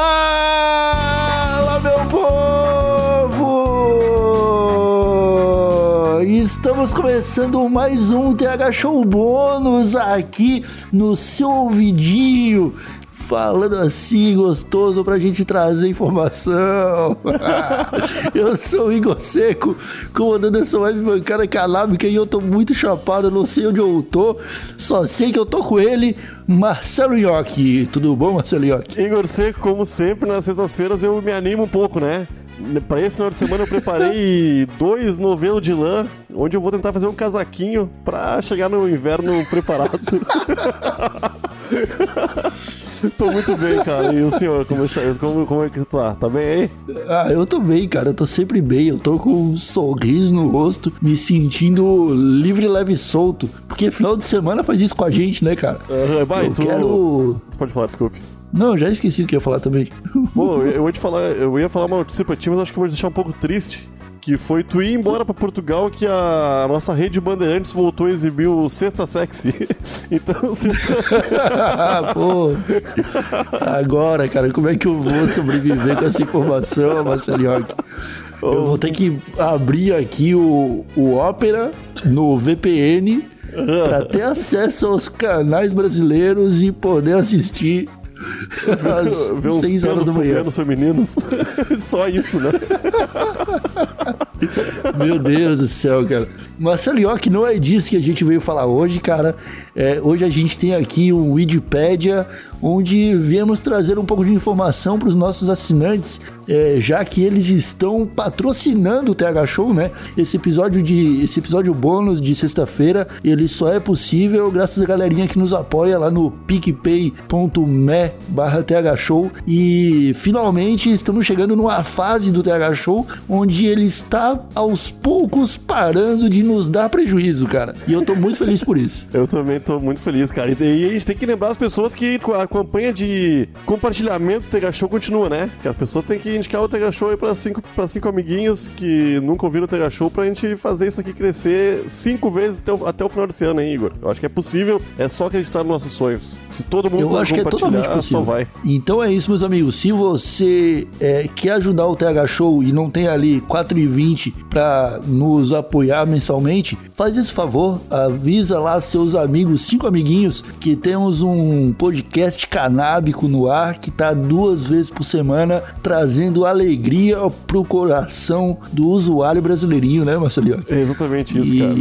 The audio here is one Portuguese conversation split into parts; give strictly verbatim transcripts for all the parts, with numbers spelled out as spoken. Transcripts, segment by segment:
Fala, meu povo! Estamos começando mais um T H Show bônus aqui no seu ouvidinho. Falando assim, gostoso, pra gente trazer informação. Eu sou o Igor Seco, comandando essa web bancada calábica, e eu tô muito chapado, não sei onde eu tô, só sei que eu tô com ele, Marcelo Iocchi. Tudo bom, Marcelo Iocchi? Igor Seco, como sempre, nas sextas-feiras eu me animo um pouco, né? Pra esse final de semana eu preparei dois novelos de lã, onde eu vou tentar fazer um casaquinho pra chegar no inverno preparado. Tô muito bem, cara. E o senhor, como, como, como é que tá? Tá bem aí? Ah, eu tô bem, cara. Eu tô sempre bem. Eu tô com um sorriso no rosto, me sentindo livre, leve e solto. Porque final de semana faz isso com a gente, né, cara? É, vai, eu tu... quero... Você pode falar, desculpe. Não, eu já esqueci o que eu ia falar também. Bom, eu ia te falar, eu ia falar uma notícia pra ti, mas acho que eu vou te deixar um pouco triste. Que foi tu ir embora pra Portugal que a nossa rede Bandeirantes voltou a exibir o Sexta Sexy. Então, se... Pô, agora, cara, como é que eu vou sobreviver com essa informação, Marcelo Iocchi? Eu vou ter que abrir aqui o, o Opera no V P N pra ter acesso aos canais brasileiros e poder assistir ver uns seis horas da manhã femininos. Só isso, né? Meu Deus do céu, cara. Marcelo Iocchi, não é disso que a gente veio falar hoje, cara. É, hoje a gente tem aqui um Widipédia, onde viemos trazer um pouco de informação para os nossos assinantes, é, já que eles estão patrocinando o T H Show, né? Esse episódio, de, esse episódio bônus de sexta-feira, ele só é possível graças à galerinha que nos apoia lá no picpay.me barra T H Show. E finalmente estamos chegando numa fase do T H Show onde ele está aos poucos parando de nos dar prejuízo, cara. E eu tô muito feliz por isso. Eu também tô muito feliz, cara. E a gente tem que lembrar as pessoas que a campanha de compartilhamento do Tega Show continua, né? Que as pessoas têm que indicar o Tega Show aí para cinco, para cinco amiguinhos que nunca ouviram o Tega Show, pra gente fazer isso aqui crescer cinco vezes até o, até o final desse ano, hein, Igor? Eu acho que é possível, é só acreditar nos nossos sonhos. Se todo mundo compartilhar, que é totalmente possível. Só vai. Então é isso, meus amigos. Se você é, quer ajudar o Tega Show e não tem ali quatro e vinte pra nos apoiar mensalmente, faz esse favor, avisa lá seus amigos, cinco amiguinhos, que temos um podcast canábico no ar, que tá duas vezes por semana, trazendo alegria pro coração do usuário brasileirinho, né, Marcelinho? É exatamente isso, e, cara.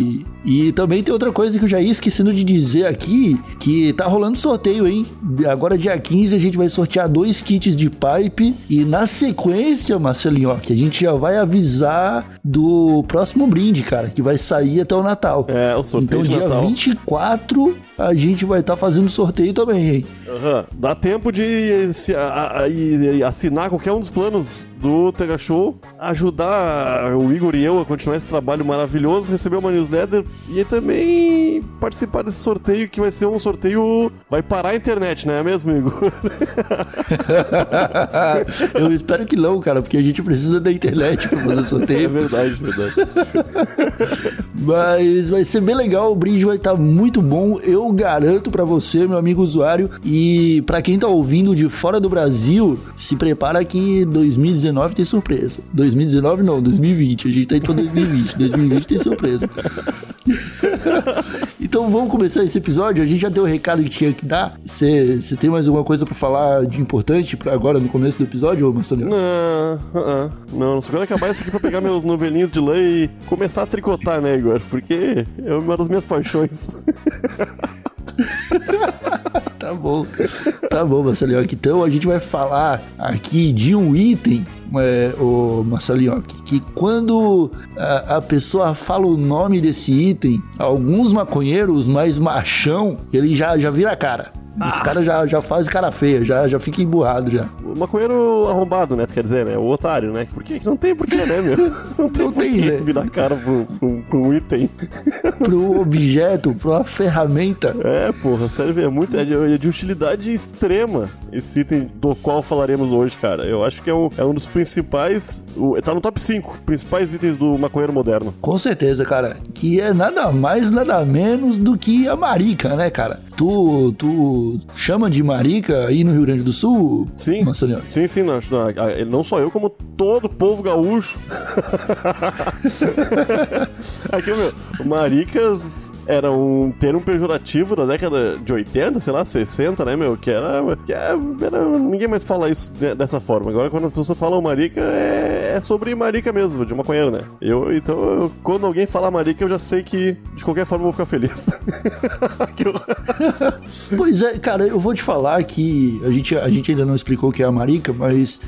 E também tem outra coisa que eu já ia esquecendo de dizer aqui, que tá rolando sorteio, hein? Agora, dia quinze, a gente vai sortear dois kits de pipe, e na sequência, Marcelinho, que a gente já vai avisar do próximo brinde, cara, que vai sair até o Natal. É, o sorteio então, de Natal. Então, dia vinte e quatro, a gente vai estar tá fazendo sorteio também, hein? Uhum. Dá tempo de se, a, a, e, assinar qualquer um dos planos do Tega Show, ajudar o Igor e eu a continuar esse trabalho maravilhoso, receber uma newsletter e também participar desse sorteio, que vai ser um sorteio... Vai parar a internet, não é mesmo, Igor? Eu espero que não, cara, porque a gente precisa da internet pra fazer sorteio. É verdade, é verdade. Mas vai ser bem legal, o brinde vai estar muito bom, eu garanto pra você, meu amigo usuário. E pra quem tá ouvindo de fora do Brasil, se prepara que dois mil e dezenove tem surpresa. dois mil e dezenove não, dois mil e vinte. A gente tá indo pra dois mil e vinte. dois mil e vinte tem surpresa. Então vamos começar esse episódio. A gente já deu o recado que tinha que dar. Você tem mais alguma coisa pra falar de importante pra agora no começo do episódio, Marcelo? Não, uh-uh. não. Só quero acabar isso aqui pra pegar meus novelinhos de lã e começar a tricotar, né, Igor? Porque é uma das minhas paixões. Tá bom, tá bom, Marcelo Iocchi. Então a gente vai falar aqui de um item, é, o Marcelo Iocchi, que quando a, a pessoa fala o nome desse item, alguns maconheiros mais machão, ele já, já vira a cara. Ah. Os caras já, já fazem cara feia, já, já fica emburrado já. O maconheiro arrombado, né? Tu quer dizer, né? O otário, né? Por quê? Não tem porquê, né, meu? Não tem, não tem porquê, né? Virar cara pro, pro, pro item. Pro objeto, pra uma ferramenta. É, porra, sério, é muito. É de, é de utilidade extrema esse item do qual falaremos hoje, cara. Eu acho que é um, é um dos principais. O, tá no top cinco principais itens do maconheiro moderno. Com certeza, cara. Que é nada mais, nada menos do que a marica, né, cara? Tu. tu... chama de marica aí no Rio Grande do Sul? Sim, Leandro? Sim, sim, não, não, não só eu, como todo o povo gaúcho. Aqui, meu, maricas era um termo pejorativo da década de oitenta, sei lá, sessenta, né, meu? Que era... Que era ninguém mais fala isso dessa forma. Agora, quando as pessoas falam marica, é, é sobre marica mesmo, de maconheiro, né? Eu, então, eu, quando alguém fala marica, eu já sei que, de qualquer forma, eu vou ficar feliz. Pois é, cara, eu vou te falar que a gente, a gente ainda não explicou o que é a marica, mas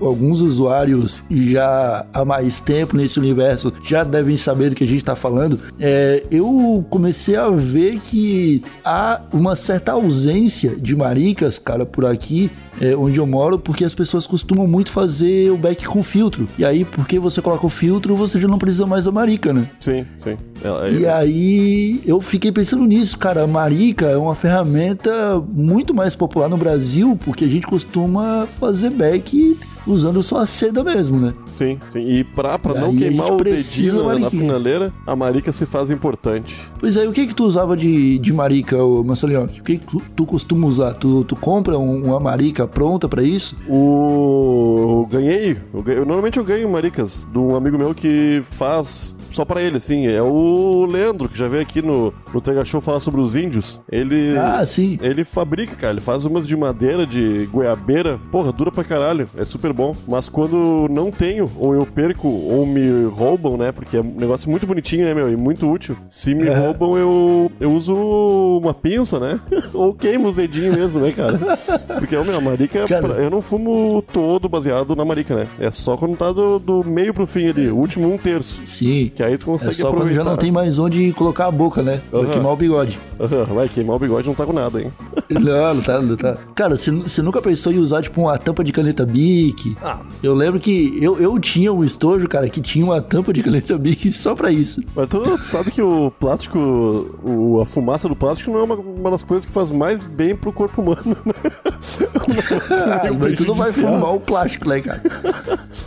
alguns usuários já há mais tempo nesse universo já devem saber do que a gente tá falando. É, eu comecei a ver que há uma certa ausência de maricas, cara, por aqui, é, onde eu moro, porque as pessoas costumam muito fazer o back com filtro. E aí, porque você coloca o filtro, você já não precisa mais da marica, né? Sim, sim. É, é... E aí, eu fiquei pensando nisso, cara. A marica é uma ferramenta muito mais popular no Brasil, porque a gente costuma fazer back usando só a seda mesmo, né? Sim, sim. E pra, pra e não queimar o dedinho na, na finaleira, a marica se faz importante. Pois é, o que que tu usava de, de marica, Marcelo Iocchi? O que que tu, tu costuma usar? Tu, tu compra um, uma marica pronta pra isso? O... Eu ganhei. Eu ganhei. Normalmente eu ganho maricas de um amigo meu que faz só pra ele, assim. É o Leandro, que já veio aqui no, no Tega Show falar sobre os índios. Ele... Ah, sim. Ele fabrica, cara. Ele faz umas de madeira, de goiabeira. Porra, dura pra caralho. É super bom, mas quando não tenho, ou eu perco, ou me roubam, né, porque é um negócio muito bonitinho, né, meu, e muito útil. Se me é. roubam, eu, eu uso uma pinça, né, ou queimo os dedinhos mesmo, né, cara, porque, meu, a marica, cara... eu não fumo todo baseado na marica, né, é só quando tá do, do meio pro fim ali, o último um terço. Sim. Que aí tu consegue aproveitar. É só aproveitar. Quando já não tem mais onde colocar a boca, né, vai uhum. queimar o bigode. Uhum. Vai queimar o bigode, não tá com nada, hein. Não, não tá, não tá. Cara, você nunca pensou em usar, tipo, uma tampa de caneta Bic? Ah. Eu lembro que eu, eu tinha um estojo, cara, que tinha uma tampa de caneta Bic só pra isso. Mas tu sabe que o plástico, o, a fumaça do plástico não é uma, uma das coisas que faz mais bem pro corpo humano, né? Ah, mas tu não vai fumar o plástico, né, cara?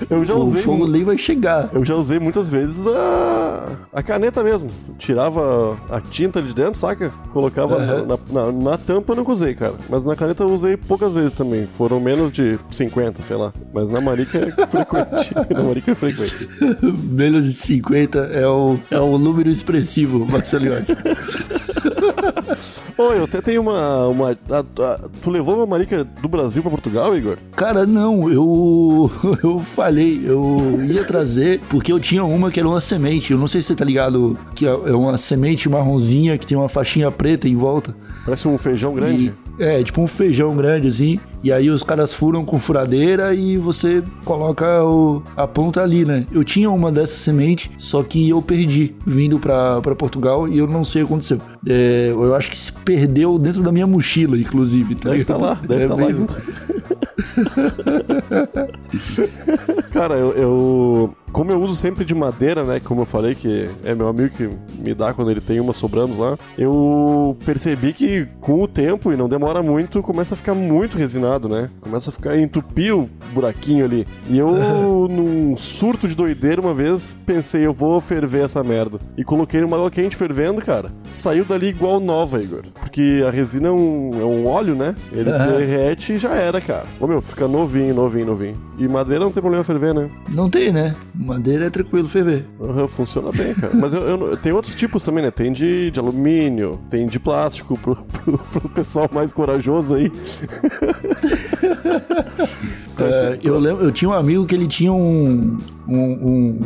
Eu já usei... O fogo nem vai chegar. Eu já usei muitas vezes a, a caneta mesmo. Tirava a tinta ali de dentro, saca? Colocava uhum. na, na, na tampa, eu nunca usei, cara. Mas na caneta eu usei poucas vezes também. Foram menos de cinquenta, sei lá. Mas na marica é frequente. Na marica é frequente. Menos de cinquenta é um, é um número expressivo, Marcelo Iocchi. Oi, eu até tenho uma... uma a, a, tu levou uma marica do Brasil pra Portugal, Igor? Cara, não. Eu, eu falei. Eu ia trazer, porque eu tinha uma que era uma semente. Eu não sei se você tá ligado, que é uma semente marronzinha que tem uma faixinha preta em volta. Parece um feijão grande. E, é, tipo um feijão grande, assim. E aí os caras furam com furadeira e você coloca o, a ponta ali, né? Eu tinha uma dessa semente, só que eu perdi vindo pra, pra Portugal e eu não sei o que aconteceu. É, eu acho que se perdeu dentro da minha mochila, inclusive. Tá deve estar tá lá, deve estar é tá meio... lá. Cara, eu, eu... Como eu uso sempre de madeira, né? Como eu falei, que é meu amigo que me dá quando ele tem uma sobrando lá. Eu percebi que com o tempo, e não demora muito, começa a ficar muito resinado, né? Começa a ficar entupir o buraquinho ali. E eu, num surto de doideira uma vez, pensei, eu vou ferver essa merda. E coloquei numa água quente fervendo, cara. Saiu dali igual nova, Igor. Porque a resina é um, é um óleo, né? Ele derrete e já era, cara. Ô, meu, fica novinho, novinho, novinho. E madeira não tem problema ferver, né? Não tem, né? Madeira é tranquilo ferver. Uhum, funciona bem, cara. Mas eu, eu, tem outros tipos também, né? Tem de, de alumínio, tem de plástico, pro, pro, pro pessoal mais corajoso aí. É, eu lembro, eu tinha um amigo que ele tinha um um, um,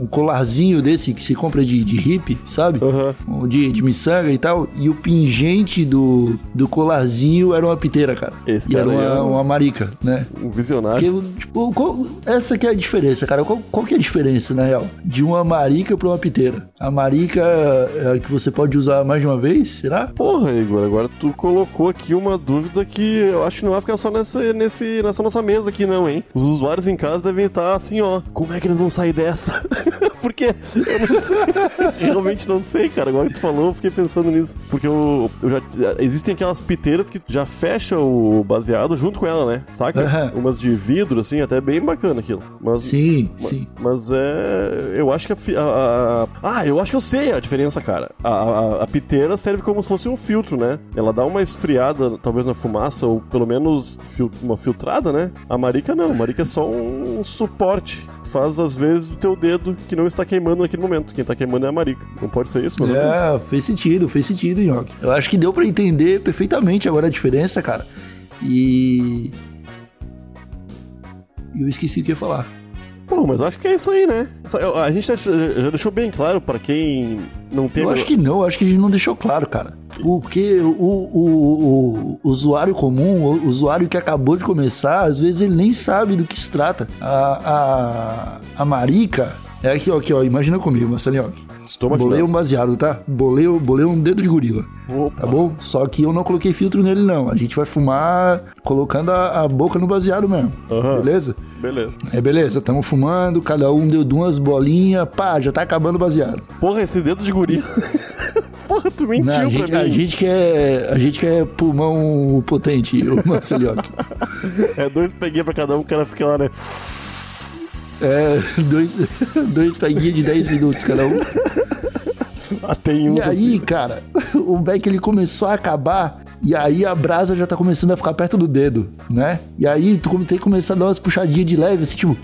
um colarzinho desse que se compra de, de hippie, sabe? Uhum. De, de miçanga e tal. E o pingente do, do colarzinho era uma piteira, cara. Esse e cara era uma, é um, uma marica, né? Um visionário. Porque, tipo, qual, essa que é a diferença, cara. Qual, qual que é a diferença, na real? De uma marica pra uma piteira. A marica é a que você pode usar mais de uma vez, será? Porra, Igor, agora tu colocou aqui uma dúvida que eu acho que não vai ficar só nessa, nesse, nessa nossa mesa aqui não, hein? Os usuários em casa devem estar assim, ó. Como é que eles vão sair dessa? Porque eu não sei. Realmente não sei, cara. Agora que tu falou, eu fiquei pensando nisso. Porque eu, eu já, já existem aquelas piteiras que já fecham o baseado junto com ela, né? Saca? Uhum. Umas de vidro, assim, até bem bacana aquilo. Mas, sim, ma, sim. Mas é... Eu acho que a, a, a... Ah, eu acho que eu sei a diferença, cara. A, a, a piteira serve como se fosse um filtro, né? Ela dá uma esfriada, talvez, na fumaça, ou pelo menos fil, uma filtrada, né? A marica não. A marica é só um, um suporte. Faz, às vezes, do teu dedo que não está queimando naquele momento. Quem está queimando é a marica. Não pode ser isso, mano? É, fez sentido, fez sentido, Iocchi. Eu acho que deu pra entender perfeitamente agora a diferença, cara. E... eu esqueci o que ia falar. Pô, mas acho que é isso aí, né? A gente já deixou bem claro pra quem não tem... Eu acho que não, acho que a gente não deixou claro, cara. Porque o, o, o, o usuário comum, o usuário que acabou de começar, às vezes ele nem sabe do que se trata. A, a, a marica... É aqui, ó, aqui, ó. Imagina comigo, Marcelo Iocchi. Estou imaginando. Bolei um baseado, tá? Bolei, bolei um dedo de gorila. Opa. Tá bom? Só que eu não coloquei filtro nele, não. A gente vai fumar colocando a, a boca no baseado mesmo. Uhum. Beleza? Beleza. É, beleza. Tamo fumando, cada um deu duas bolinhas. Pá, já tá acabando o baseado. Porra, esse dedo de gorila... Porra, tu mentiu não, a gente, pra mim. A gente, quer, a gente quer pulmão potente, o Marcelo Iocchi. É, dois peguinhos pra cada um, o cara fica lá, né... É, dois, dois peguinhos de dez minutos cada um. Até um. E aí, cara, o Beck ele começou a acabar, e aí a brasa já tá começando a ficar perto do dedo, né? E aí tu tem que começar a dar umas puxadinhas de leve, assim, tipo...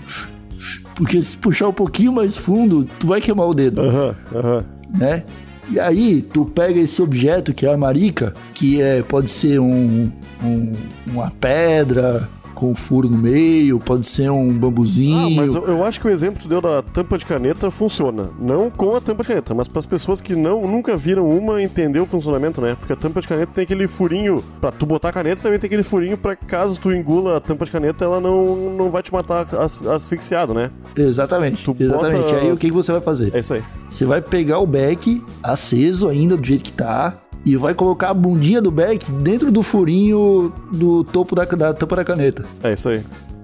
Porque se puxar um pouquinho mais fundo, tu vai queimar o dedo. Aham, uhum, aham. Uhum. Né? E aí tu pega esse objeto que é a marica, que é, pode ser um, um, uma pedra... com um furo no meio, pode ser um bambuzinho... Ah, mas eu, eu acho que o exemplo que tu deu da tampa de caneta funciona. Não com a tampa de caneta, mas para as pessoas que não, nunca viram uma entender o funcionamento, né? Porque a tampa de caneta tem aquele furinho... Pra tu botar a caneta, também tem aquele furinho pra caso tu engula a tampa de caneta, ela não, não vai te matar as, asfixiado, né? Exatamente. Tu exatamente. Bota... Aí o que, que você vai fazer? É isso aí. Você vai pegar o beck aceso ainda, do jeito que tá... E vai colocar a bundinha do beck dentro do furinho do topo da, da tampa da caneta. É isso aí.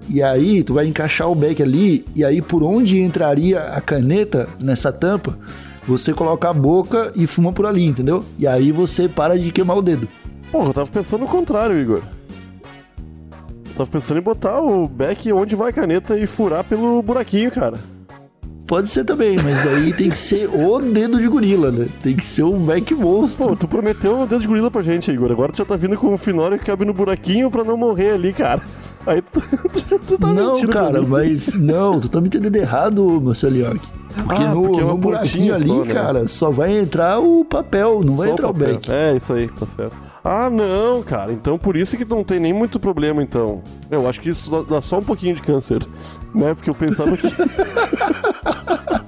E aí tu vai encaixar o beck ali, e aí por onde entraria a caneta nessa tampa, você coloca a boca e fuma por ali, entendeu? E aí você para de queimar o dedo. Porra, eu tava pensando o contrário, Igor. Eu tava pensando em botar o beck onde vai a caneta e furar pelo buraquinho, cara. Pode ser também, mas aí tem que ser o dedo de gorila, né? Tem que ser um Mac monstro. Pô, tu prometeu o dedo de gorila pra gente, Igor. Agora tu já tá vindo com um finório que cabe no buraquinho pra não morrer ali, cara. Aí tu, tu, tu tá não, mentindo. Não, cara, mas... Não, tu tá me entendendo errado, Marcelo Iocchi. Porque ah, no, porque é no buraquinho ali, só, né? Cara, só vai entrar o papel, não só vai entrar o, o Mac. É, isso aí, tá certo. Ah, não, cara. Então por isso que não tem nem muito problema, então. Eu acho que isso dá só um pouquinho de câncer, né? Porque eu pensava que...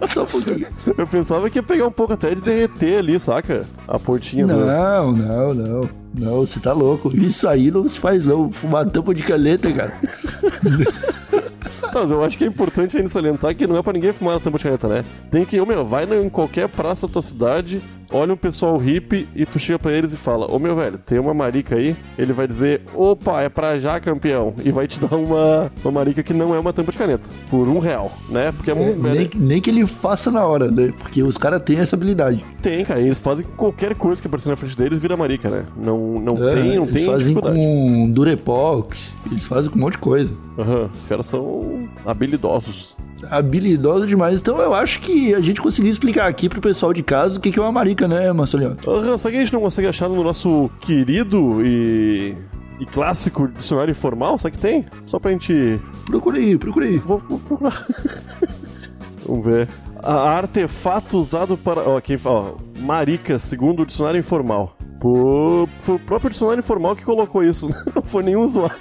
Só um pouquinho. Eu pensava que ia pegar um pouco até de derreter ali, saca? A portinha. Não, do... não, não. Não, você tá louco. Isso aí não se faz, não. Fumar tampa de caneta, cara. Mas eu acho que é importante ainda salientar que não é pra ninguém fumar na tampa de caneta, né? Tem que, meu, vai em qualquer praça da tua cidade, olha um pessoal hippie e tu chega pra eles e fala: ô meu velho, tem uma marica aí. Ele vai dizer: opa, é pra já, campeão. E vai te dar uma, uma marica que não é uma tampa de caneta, por um real, né? Porque é, é muito nem, nem que ele faça na hora, né? Porque os caras têm essa habilidade. Tem, cara, eles fazem qualquer coisa que aparecer na frente deles vira marica, né? Não, não é, tem, não eles tem fazem com Durepox, eles fazem com um monte de coisa. Aham, uhum, os caras são habilidosos. Habilidoso demais. Então eu acho que a gente conseguiu explicar aqui pro pessoal de casa o que é uma marica, né, Marcelo? Só que a gente não consegue achar no nosso querido e... e clássico dicionário informal, sabe que tem? Só pra gente... Procurei, procurei. Vou, vou procurar. Vamos ver. A artefato usado para... Ó, quem fala... Ó, marica, segundo o dicionário informal. Pô, foi o próprio dicionário informal que colocou isso, não foi nenhum usuário.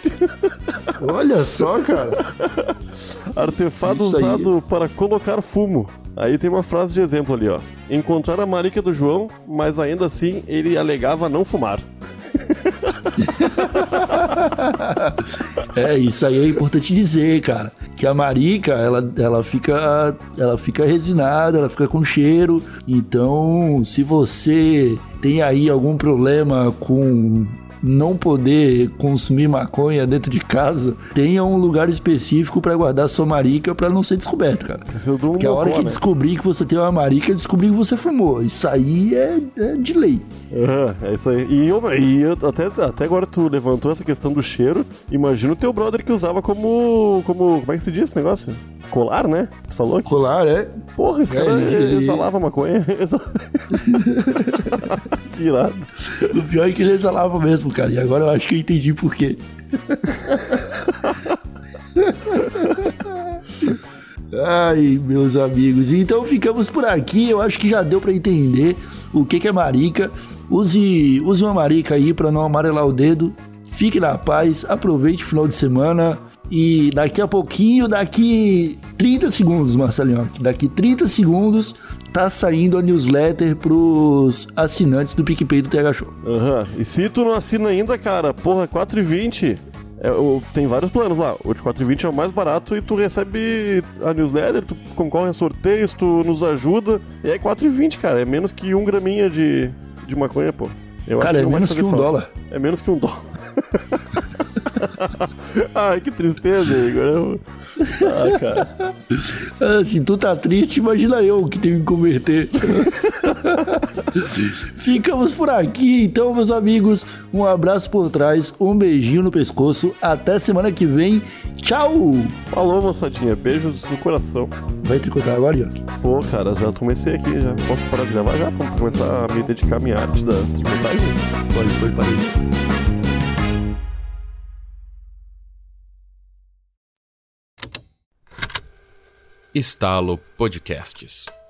Olha só, cara. Artefato isso usado aí para colocar fumo. Aí tem uma frase de exemplo ali, ó. Encontrar a marica do João, mas ainda assim ele alegava não fumar. É, isso aí é importante dizer, cara. Que a marica, ela, ela, fica, ela fica resinada, ela fica com cheiro. Então, se você tem aí algum problema com não poder consumir maconha dentro de casa, tenha um lugar específico pra guardar sua marica pra não ser descoberto, cara. Porque a hora que descobrir que você tem uma marica, descobrir que você fumou. Isso aí é, é de lei. Uhum, é isso aí. E, eu, e eu, até, até agora tu levantou essa questão do cheiro. Imagina o teu brother que usava como... como, como é que se diz esse negócio? Colar, né? Tu falou? Colar, é. Porra, esse cara é, exalava maconha. Tirado. O pior é que ele exalava mesmo, cara. E agora eu acho que eu entendi por quê. Ai, meus amigos. Então ficamos por aqui. Eu acho que já deu pra entender o que, que é marica. Use, use uma marica aí pra não amarelar o dedo. Fique na paz. Aproveite o final de semana. E daqui a pouquinho, daqui trinta segundos, Marcelinho, daqui trinta segundos tá saindo a newsletter pros assinantes do PicPay do Tega Show. Aham, uhum. E se tu não assina ainda, cara, porra, quatro e vinte, é, tem vários planos lá, o de quatro e vinte é o mais barato e tu recebe a newsletter, tu concorre a sorteios, tu nos ajuda, e é quatro e vinte, cara, é menos que um graminha de, de maconha, pô. Eu cara, acho que é menos que um falta. Dólar. É menos que um dólar. Ai, que tristeza, Igor. Ah, cara. Se tu tá triste, imagina eu que tenho que converter. Ficamos por aqui, então, meus amigos. Um abraço por trás, um beijinho no pescoço. Até semana que vem. Tchau! Falou, moçadinha. Beijos no coração. Vai tricotar agora, Ioc? Pô, cara, já comecei aqui. Já posso parar de gravar já? Pra começar a me dedicar à minha arte da tricotagem? Pode, foi, parei. Estalo Podcasts.